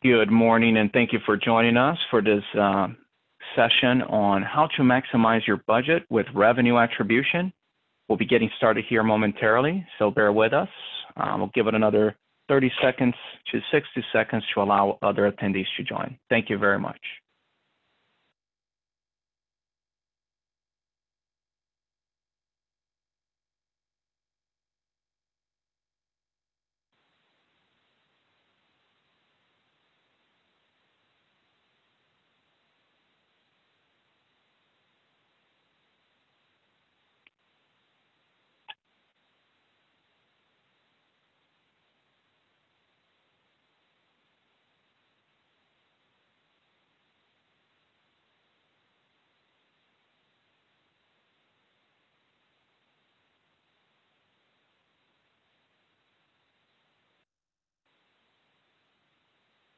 Good morning, and thank you for joining us for this session on how to maximize your budget with revenue attribution. We'll be getting started here momentarily, so bear with us. We'll give it another 30 seconds to 60 seconds to allow other attendees to join. Thank you very much.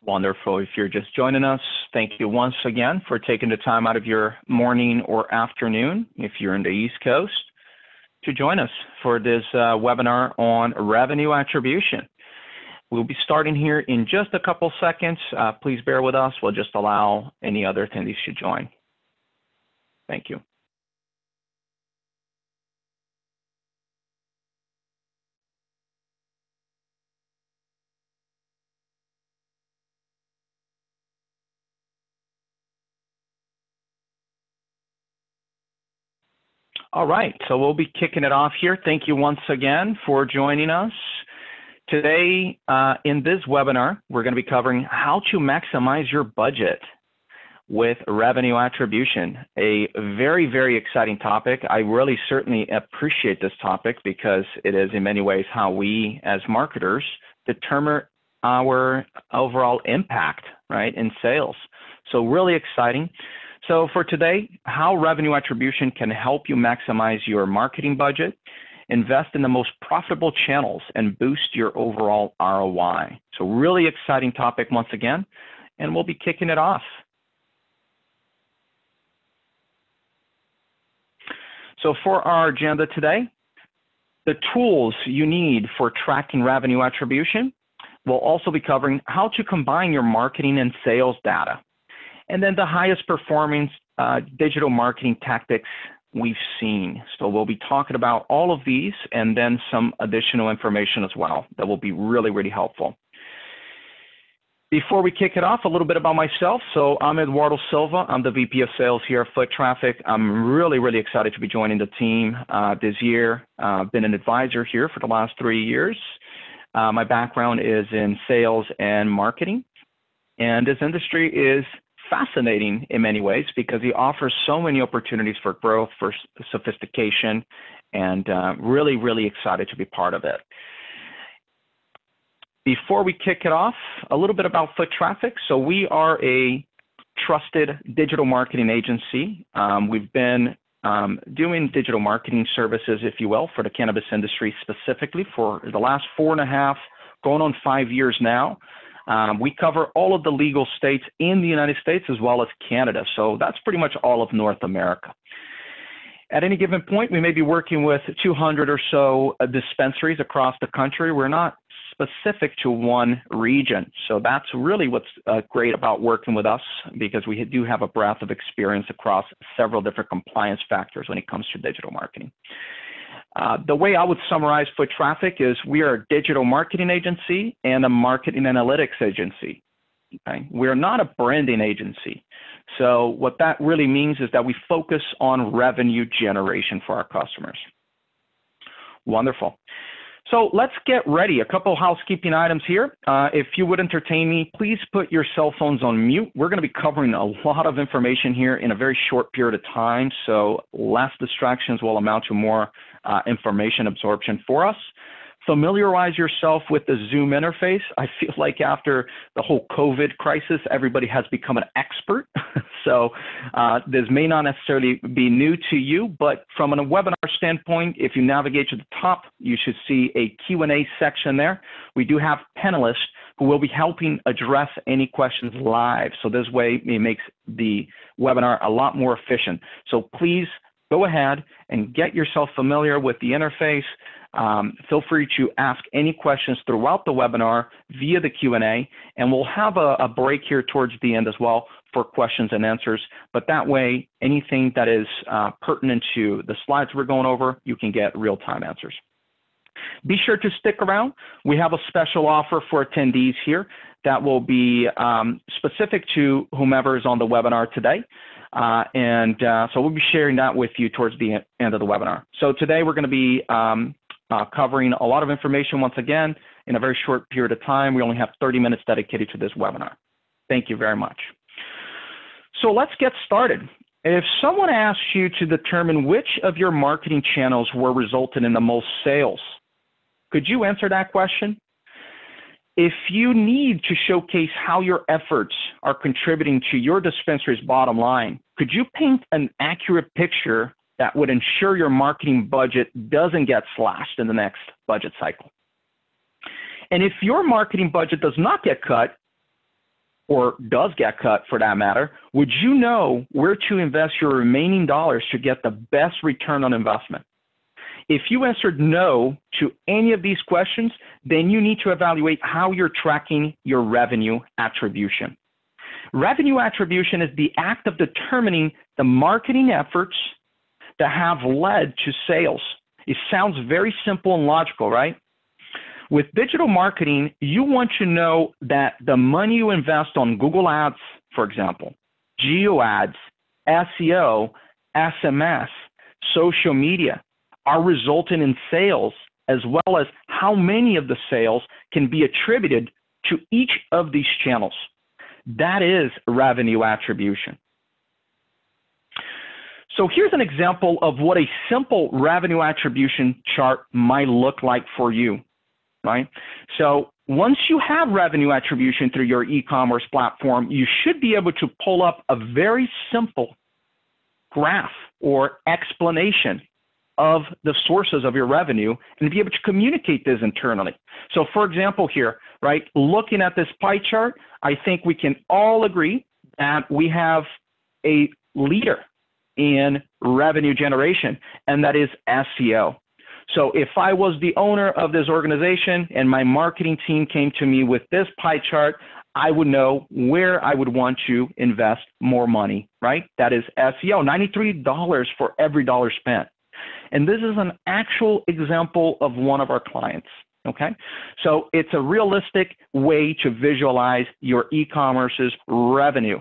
Wonderful. If you're just joining us, thank you once again for taking the time out of your morning or afternoon, if you're in the East Coast, to join us for this webinar on revenue attribution. We'll be starting here in just a couple seconds. Please bear with us. We'll just allow any other attendees to join. Thank you. All right, so we'll be kicking it off here. Thank you once again for joining us. Today, in this webinar, we're going to be covering how to maximize your budget with revenue attribution, a very, very exciting topic. I really certainly appreciate this topic because it is in many ways how we as marketers determine our overall impact, right, in sales. So really exciting. So for today, how revenue attribution can help you maximize your marketing budget, invest in the most profitable channels, and boost your overall ROI. So really exciting topic once again, and we'll be kicking it off. So for our agenda today, the tools you need for tracking revenue attribution. We'll also be covering how to combine your marketing and sales data. And then the highest performance digital marketing tactics we've seen. So we'll be talking about all of these and then some additional information as well that will be really, really helpful. Before we kick it off, a little bit about myself. So I'm Eduardo Silva. I'm the VP of Sales here at Foot Traffic. I'm really, really excited to be joining the team this year. I've been an advisor here for the last 3 years. My background is in sales and marketing. And this industry is fascinating in many ways because it offers so many opportunities for growth, for sophistication, and really, really excited to be part of it. Before we kick it off, a little bit about Foot Traffic. So we are a trusted digital marketing agency. We've been doing digital marketing services, if you will, for the cannabis industry specifically for the last 4.5, going on 5 years now. We cover all of the legal states in the United States as well as Canada. So that's pretty much all of North America. At any given point, we may be working with 200 or so dispensaries across the country. We're not specific to one region. So that's really what's great about working with us, because we do have a breadth of experience across several different compliance factors when it comes to digital marketing. The way I would summarize Foot Traffic is we are a digital marketing agency and a marketing analytics agency. Okay? We're not a branding agency. So what that really means is that we focus on revenue generation for our customers. Wonderful. So let's get ready. A couple housekeeping items here. If you would entertain me, please put your cell phones on mute. We're going to be covering a lot of information here in a very short period of time, so less distractions will amount to more information absorption for us. Familiarize yourself with the Zoom interface. I feel like after the whole COVID crisis, everybody has become an expert. So this may not necessarily be new to you, but from a webinar standpoint, if you navigate to the top, you should see a Q&A section there. We do have panelists who will be helping address any questions live. So this way it makes the webinar a lot more efficient. So please go ahead and get yourself familiar with the interface. Feel free to ask any questions throughout the webinar via the Q&A, and we'll have a break here towards the end as well for questions and answers. But that way, anything that is pertinent to the slides we're going over, you can get real-time answers. Be sure to stick around. We have a special offer for attendees here that will be specific to whomever is on the webinar today. So we'll be sharing that with you towards the end of the webinar. So today we're going to be covering a lot of information once again in a very short period of time. We only have 30 minutes dedicated to this webinar. Thank you very much. So let's get started. If someone asks you to determine which of your marketing channels were resulted in the most sales, could you answer that question? If you need to showcase how your efforts are contributing to your dispensary's bottom line, could you paint an accurate picture that would ensure your marketing budget doesn't get slashed in the next budget cycle? And if your marketing budget does not get cut, or does get cut for that matter, would you know where to invest your remaining dollars to get the best return on investment? If you answered no to any of these questions, then you need to evaluate how you're tracking your revenue attribution. Revenue attribution is the act of determining the marketing efforts that have led to sales. It sounds very simple and logical, right? With digital marketing, you want to know that the money you invest on Google Ads, for example, Geo Ads, SEO, SMS, social media, are resulting in sales, as well as how many of the sales can be attributed to each of these channels. That is revenue attribution. So here's an example of what a simple revenue attribution chart might look like for you. Right? So once you have revenue attribution through your e-commerce platform, you should be able to pull up a very simple graph or explanation of the sources of your revenue and be able to communicate this internally. So for example here, right, looking at this pie chart, I think we can all agree that we have a leader in revenue generation, and that is SEO. So if I was the owner of this organization and my marketing team came to me with this pie chart, I would know where I would want to invest more money, right? That is SEO, $93 for every dollar spent. And this is an actual example of one of our clients, okay? So it's a realistic way to visualize your e-commerce's revenue.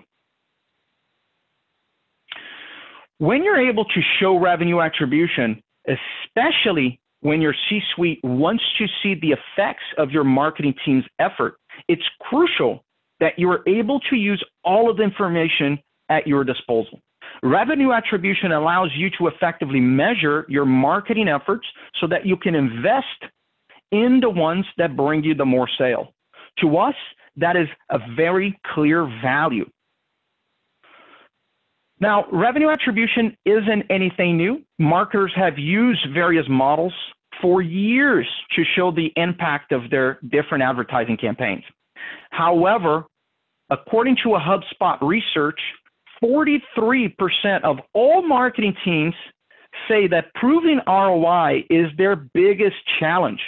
When you're able to show revenue attribution, especially when your C-suite wants to see the effects of your marketing team's effort, it's crucial that you are able to use all of the information at your disposal. Revenue attribution allows you to effectively measure your marketing efforts so that you can invest in the ones that bring you the more sale. To us, that is a very clear value. Now, revenue attribution isn't anything new. Marketers have used various models for years to show the impact of their different advertising campaigns. However, according to a HubSpot research, 43% of all marketing teams say that proving ROI is their biggest challenge.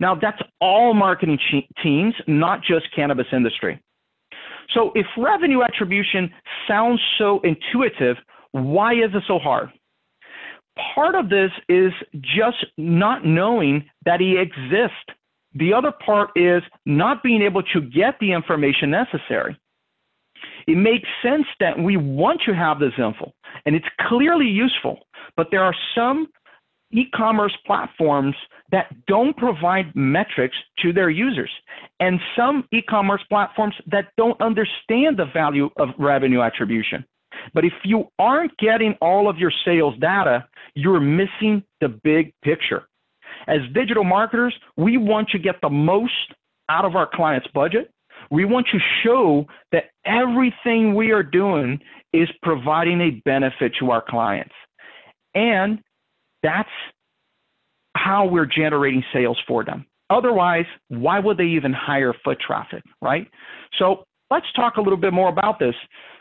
Now, that's all marketing teams, not just cannabis industry. So if revenue attribution sounds so intuitive, why is it so hard? Part of this is just not knowing that it exists. The other part is not being able to get the information necessary. It makes sense that we want to have this info, and it's clearly useful, but there are some e-commerce platforms that don't provide metrics to their users, and some e-commerce platforms that don't understand the value of revenue attribution. But if you aren't getting all of your sales data, you're missing the big picture. As digital marketers, we want to get the most out of our clients' budget. We want to show that everything we are doing is providing a benefit to our clients. And that's how we're generating sales for them. Otherwise, why would they even hire Foot Traffic, right? So let's talk a little bit more about this.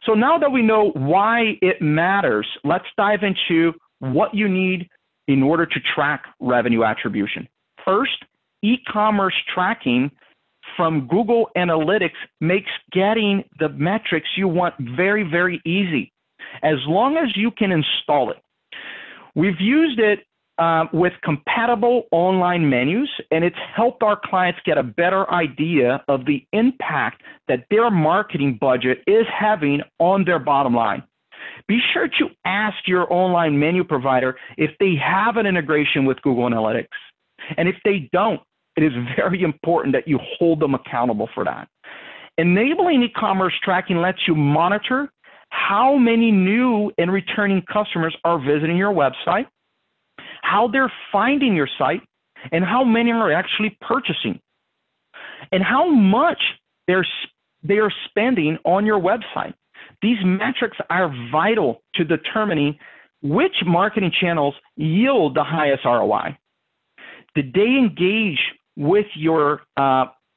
So now that we know why it matters, let's dive into what you need in order to track revenue attribution. First, e-commerce tracking from Google Analytics makes getting the metrics you want very, very easy, as long as you can install it. We've used it with compatible online menus, and it's helped our clients get a better idea of the impact that their marketing budget is having on their bottom line. Be sure to ask your online menu provider if they have an integration with Google Analytics. And if they don't, it is very important that you hold them accountable for that. Enabling e-commerce tracking lets you monitor how many new and returning customers are visiting your website, how they're finding your site, and how many are actually purchasing, and how much they are spending on your website. These metrics are vital to determining which marketing channels yield the highest ROI. Did they engage with your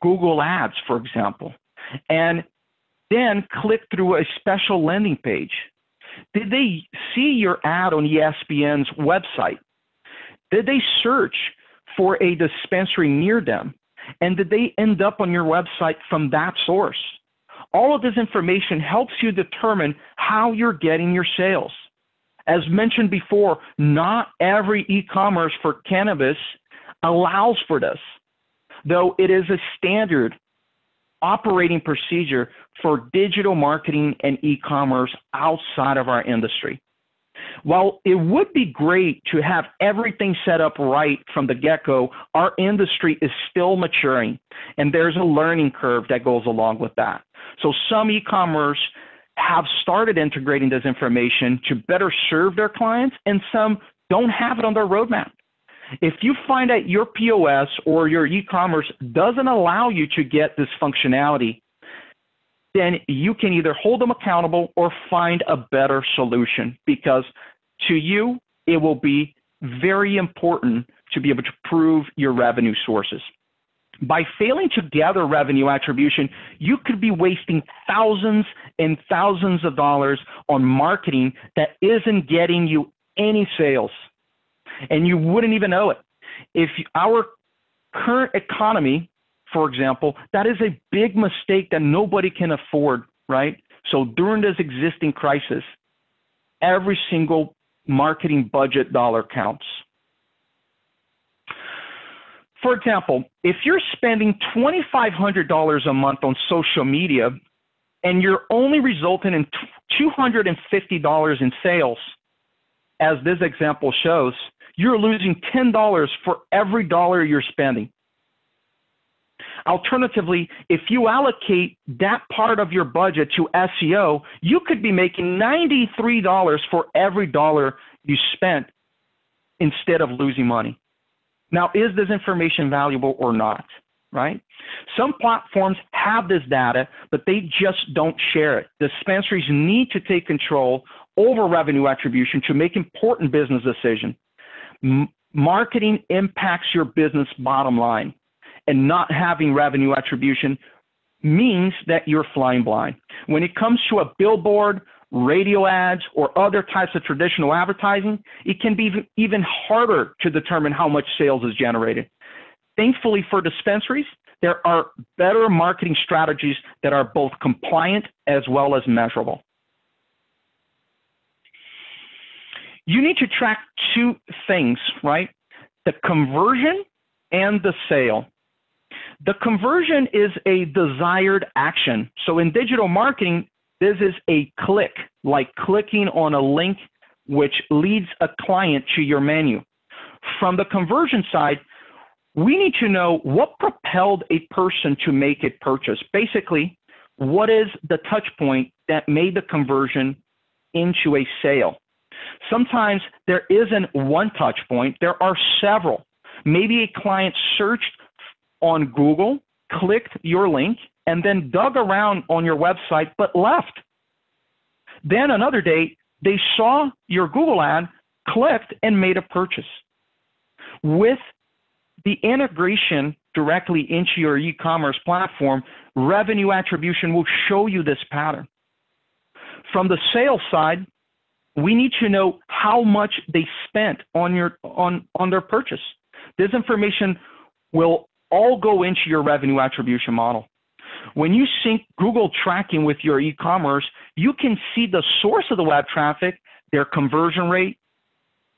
Google Ads, for example, and then click through a special landing page? Did they see your ad on ESPN's website? Did they search for a dispensary near them? And did they end up on your website from that source? All of this information helps you determine how you're getting your sales. As mentioned before, not every e-commerce for cannabis allows for this, though it is a standard operating procedure for digital marketing and e-commerce outside of our industry. While it would be great to have everything set up right from the get-go, our industry is still maturing, and there's a learning curve that goes along with that. So some e-commerce have started integrating this information to better serve their clients, and some don't have it on their roadmap. If you find that your POS or your e-commerce doesn't allow you to get this functionality, then you can either hold them accountable or find a better solution, because to you, it will be very important to be able to prove your revenue sources. By failing to gather revenue attribution, you could be wasting thousands and thousands of dollars on marketing that isn't getting you any sales, and you wouldn't even know it. If our current economy, for example, that is a big mistake that nobody can afford, right? So during this existing crisis, every single marketing budget dollar counts. For example, if you're spending $2,500 a month on social media and you're only resulting in $250 in sales, as this example shows, you're losing $10 for every dollar you're spending. Alternatively, if you allocate that part of your budget to SEO, you could be making $93 for every dollar you spent instead of losing money. Now, is this information valuable or not, right? Some platforms have this data, but they just don't share it. Dispensaries need to take control over revenue attribution to make important business decisions. Marketing impacts your business bottom line, and not having revenue attribution means that you're flying blind. When it comes to a billboard, radio ads, or other types of traditional advertising, it can be even harder to determine how much sales is generated. Thankfully for dispensaries, there are better marketing strategies that are both compliant as well as measurable. You need to track two things, right? The conversion and the sale. The conversion is a desired action. So in digital marketing, this is a click, like clicking on a link which leads a client to your menu. From the conversion side, we need to know what propelled a person to make a purchase. Basically, what is the touch point that made the conversion into a sale? Sometimes there isn't one touch point, there are several. Maybe a client searched on Google, clicked your link, and then dug around on your website but left. Then another day, they saw your Google ad, clicked, and made a purchase. With the integration directly into your e-commerce platform, revenue attribution will show you this pattern. From the sales side, we need to know how much they spent on their purchase. This information will all go into your revenue attribution model. When you sync Google tracking with your e-commerce, you can see the source of the web traffic, their conversion rate,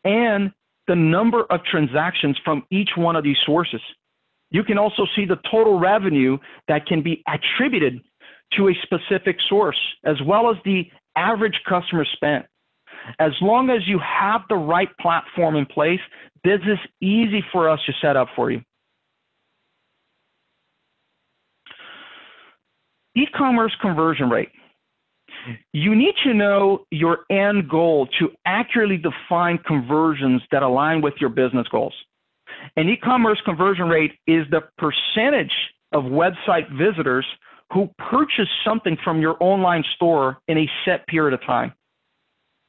and the number of transactions from each one of these sources. You can also see the total revenue that can be attributed to a specific source, as well as the average customer spent. As long as you have the right platform in place, this is easy for us to set up for you. E-commerce conversion rate. You need to know your end goal to accurately define conversions that align with your business goals. An e-commerce conversion rate is the percentage of website visitors who purchase something from your online store in a set period of time.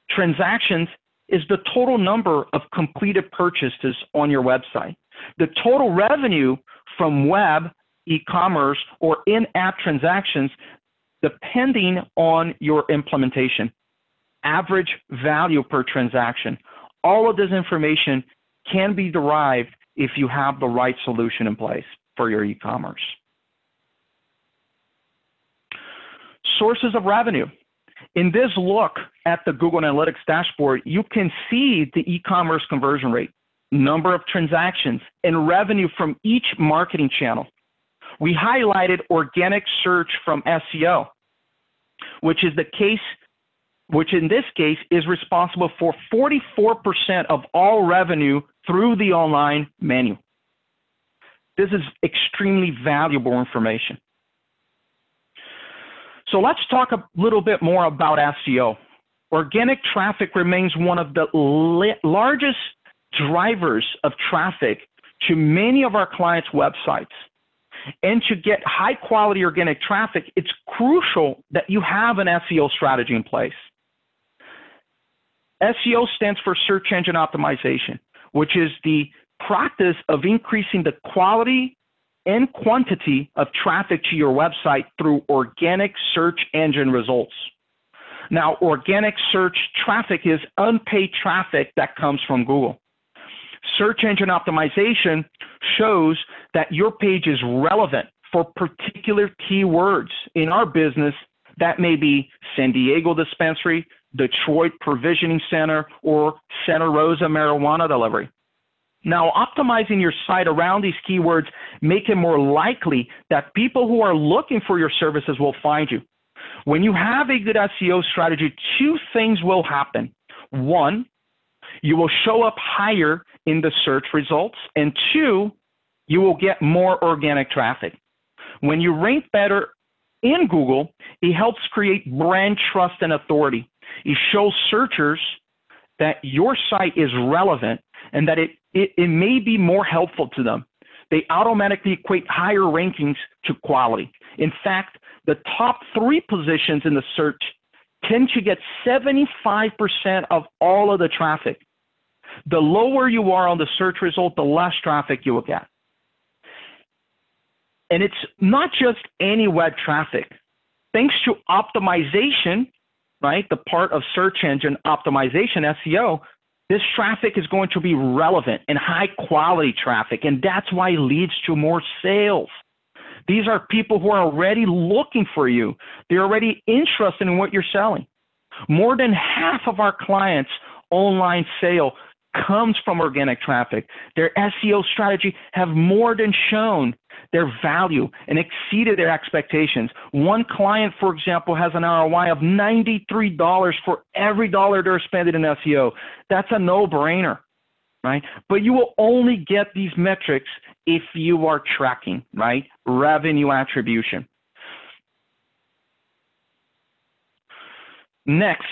Transactions is the total number of completed purchases on your website. The total revenue from web, e-commerce, or in-app transactions, depending on your implementation. Average value per transaction. All of this information can be derived if you have the right solution in place for your e-commerce. Sources of revenue. In this look at the Google Analytics dashboard, you can see the e-commerce conversion rate, number of transactions, and revenue from each marketing channel. We highlighted organic search from SEO, which in this case is responsible for 44% of all revenue through the online menu. This is extremely valuable information. So let's talk a little bit more about SEO. Organic traffic remains one of the largest drivers of traffic to many of our clients' websites. And to get high quality organic traffic, it's crucial that you have an SEO strategy in place. SEO stands for search engine optimization, which is the practice of increasing the quality and quantity of traffic to your website through organic search engine results. Now, organic search traffic is unpaid traffic that comes from Google. Search engine optimization shows that your page is relevant for particular keywords. In our business, that may be San Diego dispensary, Detroit provisioning center, or Santa Rosa marijuana delivery. Now, optimizing your site around these keywords make it more likely that people who are looking for your services will find you. When you have a good SEO strategy, two things will happen. One, you will show up higher in the search results, and two, you will get more organic traffic. When you rank better in Google, it helps create brand trust and authority. It shows searchers that your site is relevant and that it may be more helpful to them. They automatically equate higher rankings to quality. In fact, the top three positions in the search tend to get 75% of all of the traffic. The lower you are on the search result, the less traffic you will get. And it's not just any web traffic. Thanks to optimization, right, the part of search engine optimization, SEO, this traffic is going to be relevant and high quality traffic, and that's why it leads to more sales. These are people who are already looking for you. They're already interested in what you're selling. More than half of our clients' online sale comes from organic traffic. Their SEO strategy have more than shown their value and exceeded their expectations. One client, for example, has an ROI of $93 for every dollar they're spending in SEO. That's a no-brainer, right? But you will only get these metrics if you are tracking, right? Revenue attribution. Next,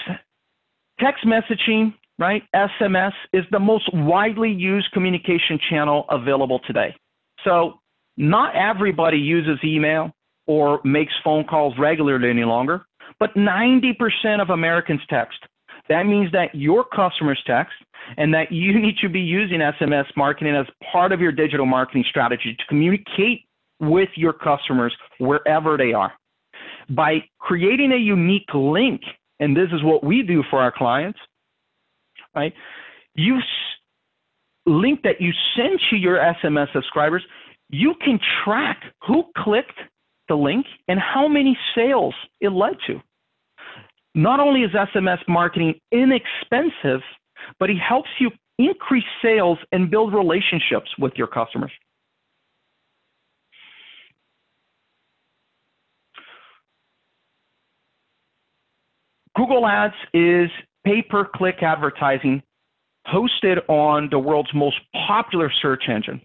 text messaging, right? SMS is the most widely used communication channel available today. So not everybody uses email or makes phone calls regularly any longer, but 90% of Americans text. That means that your customers text and that you need to be using SMS marketing as part of your digital marketing strategy to communicate with your customers wherever they are. By creating a unique link, and this is what we do for our clients, right? Link that you send to your SMS subscribers, you can track who clicked the link and how many sales it led to. Not only is SMS marketing inexpensive, but it helps you increase sales and build relationships with your customers. Google Ads is pay-per-click advertising hosted on the world's most popular search engine.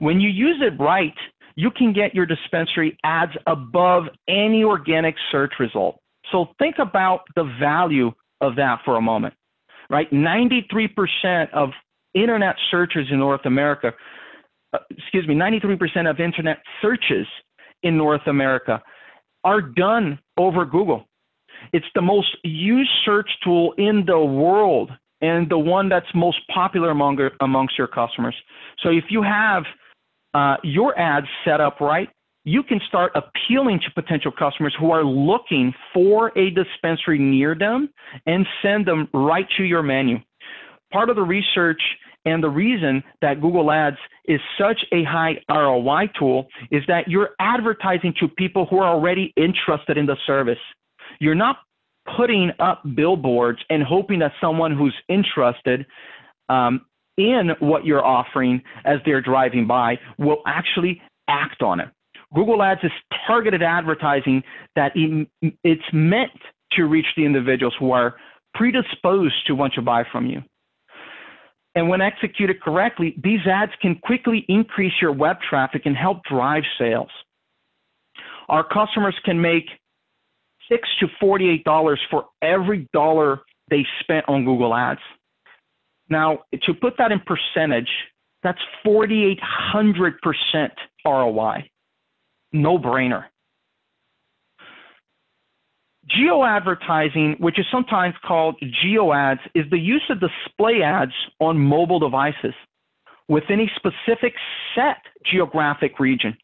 When you use it right, you can get your dispensary ads above any organic search result. So think about the value of that for a moment, right? 93% of internet searches in North America, 93% of internet searches in North America are done over Google. It's the most used search tool in the world and the one that's most popular amongst your customers. So if you have your ads set up right, you can start appealing to potential customers who are looking for a dispensary near them and send them right to your menu. Part of the research and the reason that Google Ads is such a high ROI tool is that you're advertising to people who are already interested in the service. You're not putting up billboards and hoping that someone who's interested in what you're offering as they're driving by will actually act on it. Google Ads is targeted advertising that it's meant to reach the individuals who are predisposed to want to buy from you. And when executed correctly, these ads can quickly increase your web traffic and help drive sales. Our customers can make $6 to $48 for every dollar they spent on Google Ads. Now, to put that in percentage, that's 4,800% ROI. No brainer. Geo advertising, which is sometimes called geo ads, is the use of display ads on mobile devices within a specific set geographic region.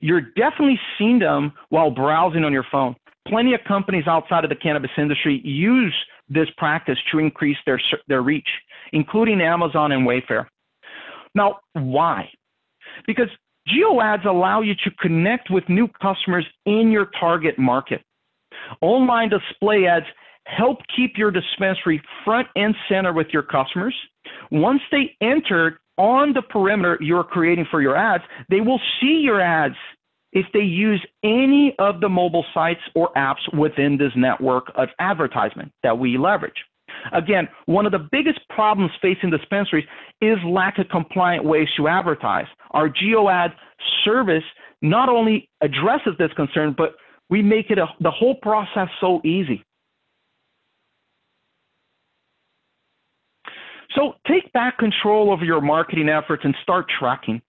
You're definitely seeing them while browsing on your phone. Plenty of companies outside of the cannabis industry use this practice to increase their reach, including Amazon and Wayfair. Now, why? Because geo ads allow you to connect with new customers in your target market. Online display ads help keep your dispensary front and center with your customers. Once they enter on the perimeter you're creating for your ads, they will see your ads if they use any of the mobile sites or apps within this network of advertisement that we leverage. Again, one of the biggest problems facing dispensaries is lack of compliant ways to advertise. Our geo ad service not only addresses this concern, but we make it the whole process so easy. So take back control over your marketing efforts and start tracking.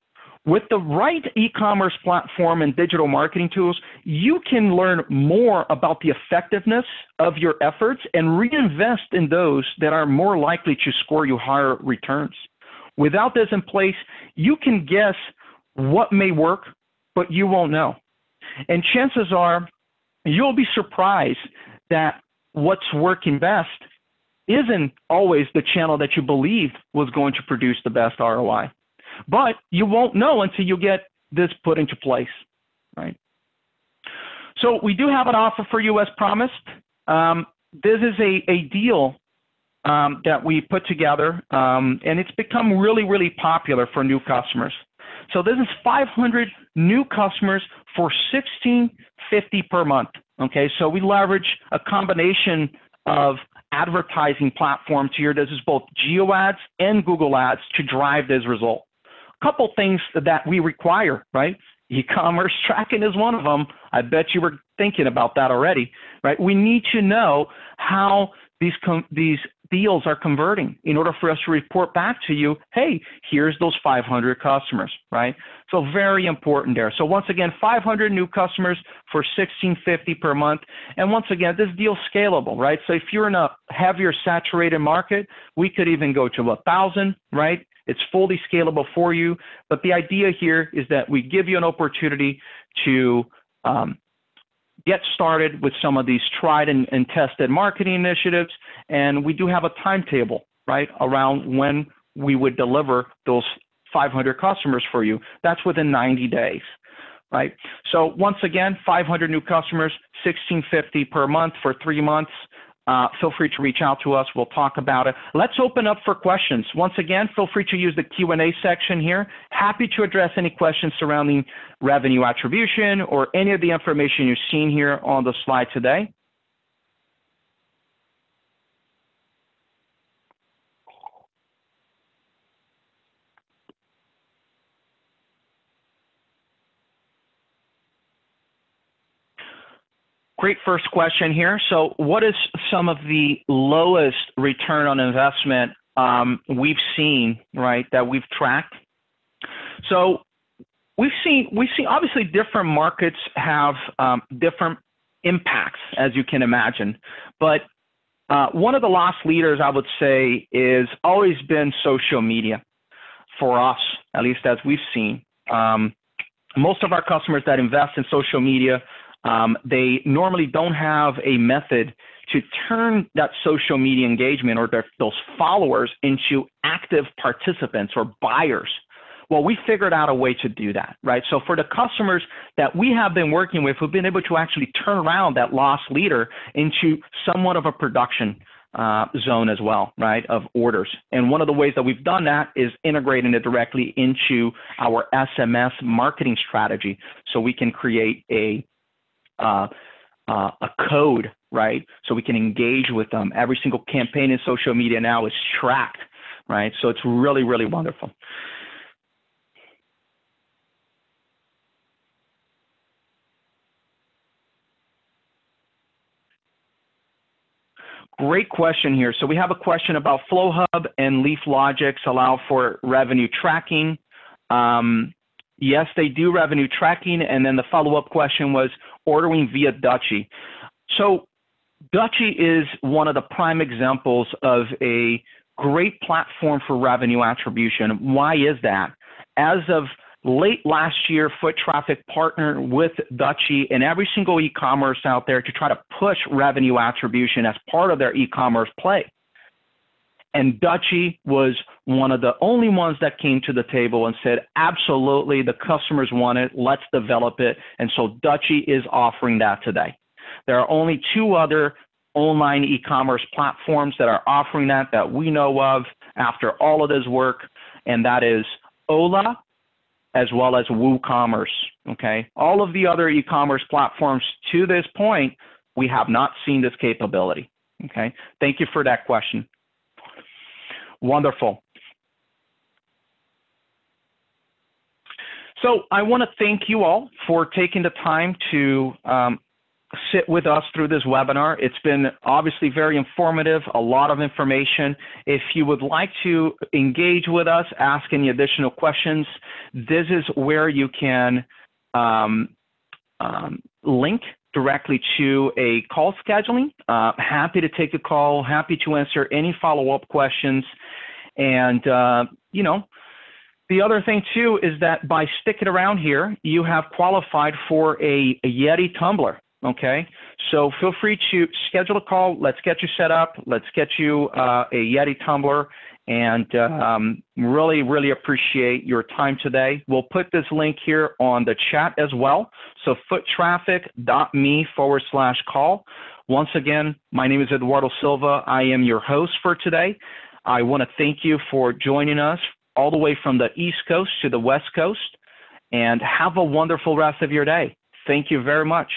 With the right e-commerce platform and digital marketing tools, you can learn more about the effectiveness of your efforts and reinvest in those that are more likely to score you higher returns. Without this in place, you can guess what may work, but you won't know. And chances are you'll be surprised that what's working best isn't always the channel that you believed was going to produce the best ROI. But you won't know until you get this put into place, right? So we do have an offer for you as promised. This is a deal that we put together, and it's become really, really popular for new customers. So this is 500 new customers for $16.50 per month, okay? So we leverage a combination of advertising platforms here. This is both Geo Ads and Google Ads to drive this result. Couple things that we require, right? E-commerce tracking is one of them. I bet you were thinking about that already, right? We need to know how these deals are converting in order for us to report back to you, hey, here's those 500 customers, right? So very important there. So once again, 500 new customers for $16.50 per month. And once again, this deal's scalable, right? So if you're in a heavier saturated market, we could even go to 1,000, right? It's fully scalable for you. But the idea here is that we give you an opportunity to get started with some of these tried and tested marketing initiatives. And we do have a timetable, right, around when we would deliver those 500 customers for you. That's within 90 days, right? So once again, 500 new customers, $1,650 per month for 3 months. Feel free to reach out to us. We'll talk about it. Let's open up for questions. Once again, feel free to use the Q&A section here. Happy to address any questions surrounding revenue attribution or any of the information you've seen here on the slide today. Great first question here. So what is some of the lowest return on investment we've seen, right, that we've tracked? So we've seen obviously different markets have different impacts, as you can imagine. But one of the lost leaders, I would say, is always been social media for us, at least as we've seen. Most of our customers that invest in social media, they normally don't have a method to turn that social media engagement or those followers into active participants or buyers. Well, we figured out a way to do that, right? So for the customers that we have been working with, we've been able to actually turn around that lost leader into somewhat of a production zone as well, right, of orders. And one of the ways that we've done that is integrating it directly into our SMS marketing strategy, so we can create a code, right? So we can engage with them. Every single campaign in social media now is tracked, right? So it's really, really wonderful. Great question here. So we have a question about Flow Hub and LeafLogix allow for revenue tracking. Yes, they do revenue tracking. And then the follow-up question was ordering via Dutchie. So Dutchie is one of the prime examples of a great platform for revenue attribution. Why is that? As of late last year, Foot Traffic partnered with Dutchie and every single e-commerce out there to try to push revenue attribution as part of their e-commerce play. And Dutchie was one of the only ones that came to the table and said, absolutely, the customers want it, let's develop it. And so Dutchie is offering that today. There are only 2 other online e-commerce platforms that are offering that we know of after all of this work, and that is Ola as well as WooCommerce, okay? All of the other e-commerce platforms to this point, we have not seen this capability, okay? Thank you for that question. Wonderful. So I want to thank you all for taking the time to sit with us through this webinar. It's been obviously very informative, a lot of information. If you would like to engage with us, ask any additional questions, this is where you can link directly to a call scheduling. Happy to take a call, happy to answer any follow-up questions. And, you know, the other thing too is that by sticking around here, you have qualified for a Yeti tumbler, okay? So feel free to schedule a call. Let's get you set up. Let's get you a Yeti tumbler. And really, really appreciate your time today. We'll put this link here on the chat as well. So foottraffic.me/call. Once again, my name is Eduardo Silva. I am your host for today. I want to thank you for joining us all the way from the East Coast to the West Coast. And have a wonderful rest of your day. Thank you very much.